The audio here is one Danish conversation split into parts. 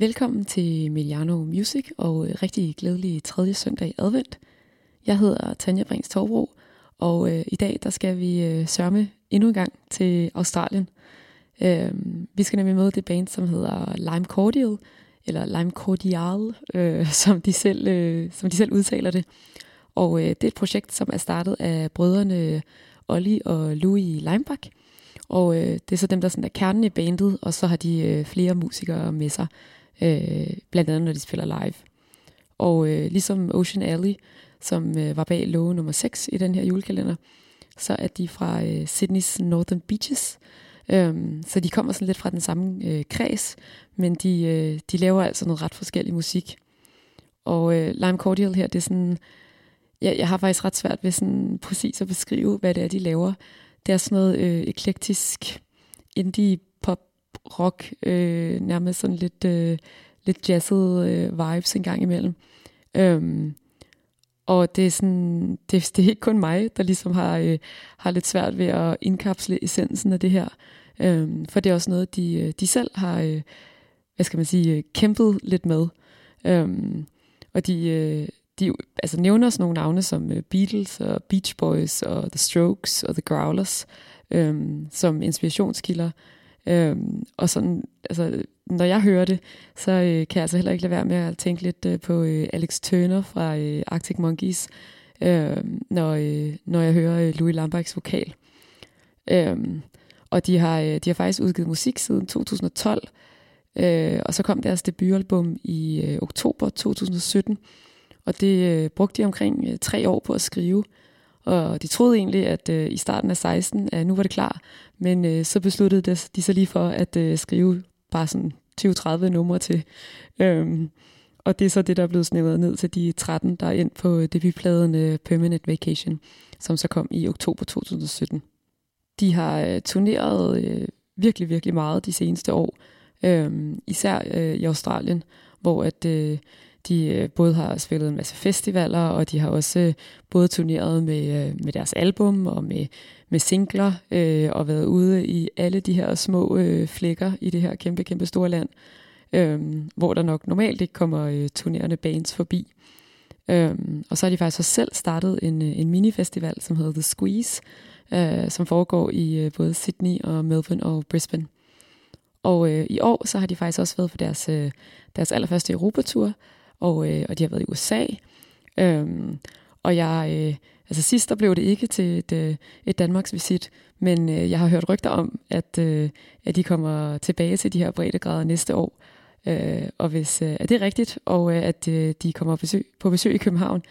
Velkommen til Miliano Music og rigtig glædelig tredje søndag i advent. Jeg hedder Tanja Brings-Torbro, og i dag der skal vi sørme endnu en gang til Australien. Vi skal nemlig møde det band, som hedder Lime Cordial, eller Lime Cordial, som de selv udtaler det. Og det er et projekt, som er startet af brødrene Olli og Louis Limeback. Og det er så dem, der sådan er kernen i bandet, og så har de flere musikere med sig, blandt andet når de spiller live. Og ligesom Ocean Alley, som var bag låge nummer 6 i den her julekalender, så er de fra Sydneys Northern Beaches. Så de kommer sådan lidt fra den samme kreds, men de laver altså noget ret forskellig musik. Og Lime Cordial her, det er sådan... Jeg har faktisk ret svært ved sådan præcis at beskrive, hvad det er, de laver. Det er sådan noget eklektisk indie pop rock, nærmest sådan lidt jazzet vibes en gang imellem. Og det er sådan det er ikke kun mig, der ligesom har lidt svært ved at indkapsle essensen af det her, for det er også noget, de selv har, kæmpet lidt med, og de altså nævner sådan nogle navne som Beatles og Beach Boys og The Strokes og The Growlers som inspirationskilder. Og sådan, altså, når jeg hører det, så kan jeg altså heller ikke lade være med at tænke lidt på Alex Turner fra Arctic Monkeys, når jeg hører Louis Lambergs vokal. Og de har faktisk udgivet musik siden 2012, og så kom deres debutalbum i oktober 2017, og det brugte de omkring 3 år på at skrive. Og de troede egentlig, at i starten af 16, at nu var det klar. Men så besluttede de så lige for at skrive bare sådan 20-30 numre til. Og det er så det, der er blevet snævret ned til de 13, der er ind på debutpladen Permanent Vacation, som så kom i oktober 2017. De har turneret virkelig, virkelig meget de seneste år. Især i Australien, hvor at... De både har spillet en masse festivaler, og de har også både turneret med deres album og med singler, og været ude i alle de her små flækker i det her kæmpe, kæmpe store land, hvor der nok normalt ikke kommer turnerende bands forbi. Og så har de faktisk også selv startet en minifestival, som hedder The Squeeze, som foregår i både Sydney og Melbourne og Brisbane. Og i år så har de faktisk også været på deres allerførste Europatur, og de har været i USA. Og sidst der blev det ikke til et Danmarks visit, men jeg har hørt rygter om, at de kommer tilbage til de her breddegrader næste år. Og hvis er det rigtigt, og at de kommer på besøg i København,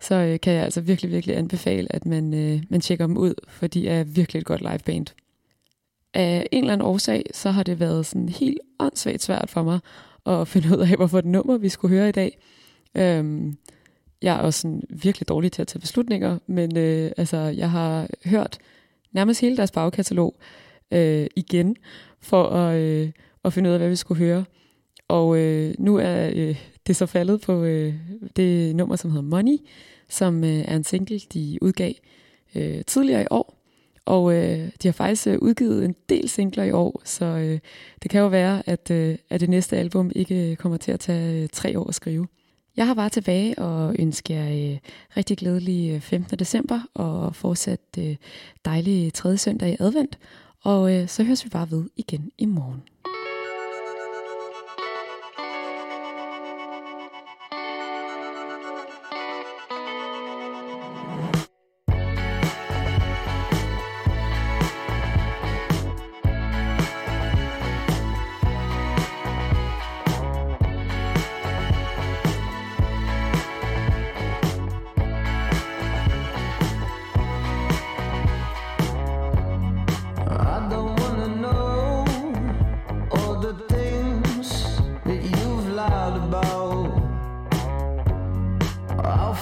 så kan jeg altså virkelig, virkelig anbefale, at man tjekker dem ud, for de er virkelig et godt liveband. Af en eller anden årsag, så har det været sådan helt åndssvagt svært for mig at finde ud af, hvorfor det nummer, vi skulle høre i dag. Jeg er også sådan virkelig dårlig til at tage beslutninger, men jeg har hørt nærmest hele deres bagkatalog igen, for at finde ud af, hvad vi skulle høre. Og nu er det så faldet på det nummer, som hedder Money, som er en single, de udgav tidligere i år. Og de har faktisk udgivet en del singler i år, så det kan jo være, at det næste album ikke kommer til at tage 3 år at skrive. Jeg har bare tilbage og ønsker jer rigtig glædelig 15. december og fortsat dejlige tredje søndag i advent. Og så høres vi bare ved igen i morgen.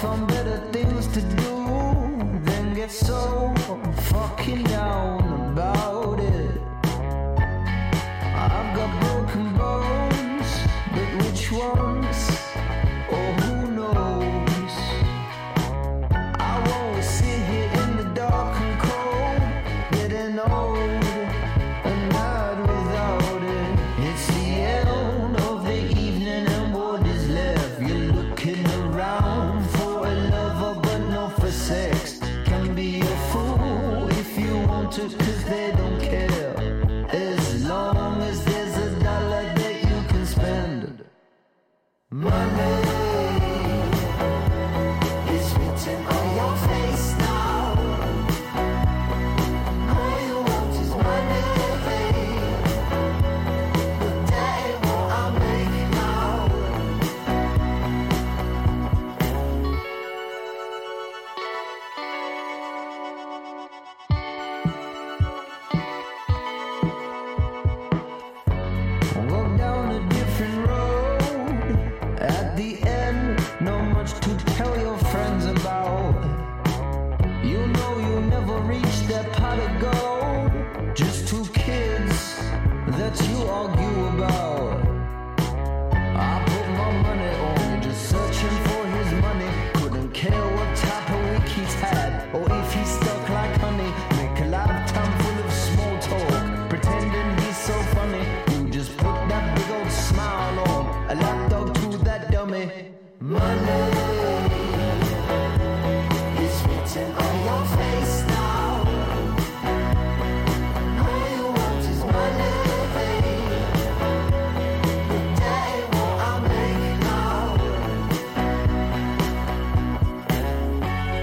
Found better things to do than get so fucking down about it. I've got broken bones, but which ones? Oh, who knows? I won't sit here in the dark and cold, getting old and not without it. It's the end of the evening. vultures, cause they don't care. As long as there's a dollar that you can spend, money is written on your face now. All you want is money, but that ain't what I make now. Walk down a different road. At the end, not much to tell your friends about. You know you'll never reach that pot of gold. Just two kids that you argue about. I put my money on just searching for his money. Couldn't care what type of week he's had, or if he's stuck like honey. Make a lifetime full of small talk, pretending he's so funny. You just put that big old smile on, a lapdog to that dummy. Money is written on your face now. All you want is money, but that ain't what I make now. They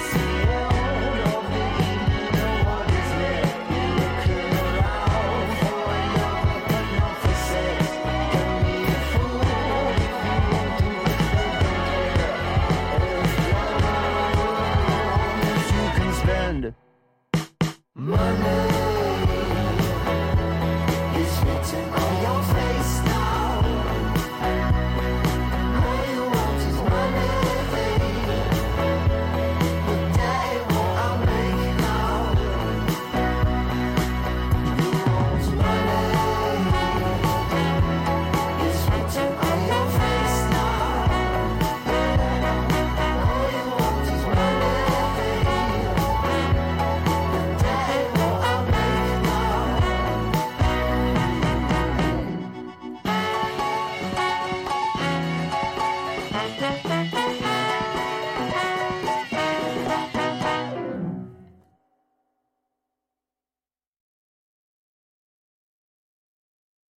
say out of the evening, no one is left. You're looking around for another, but not for sex. Can be a fool if you want to, but they don't care. All the money you can spend, money.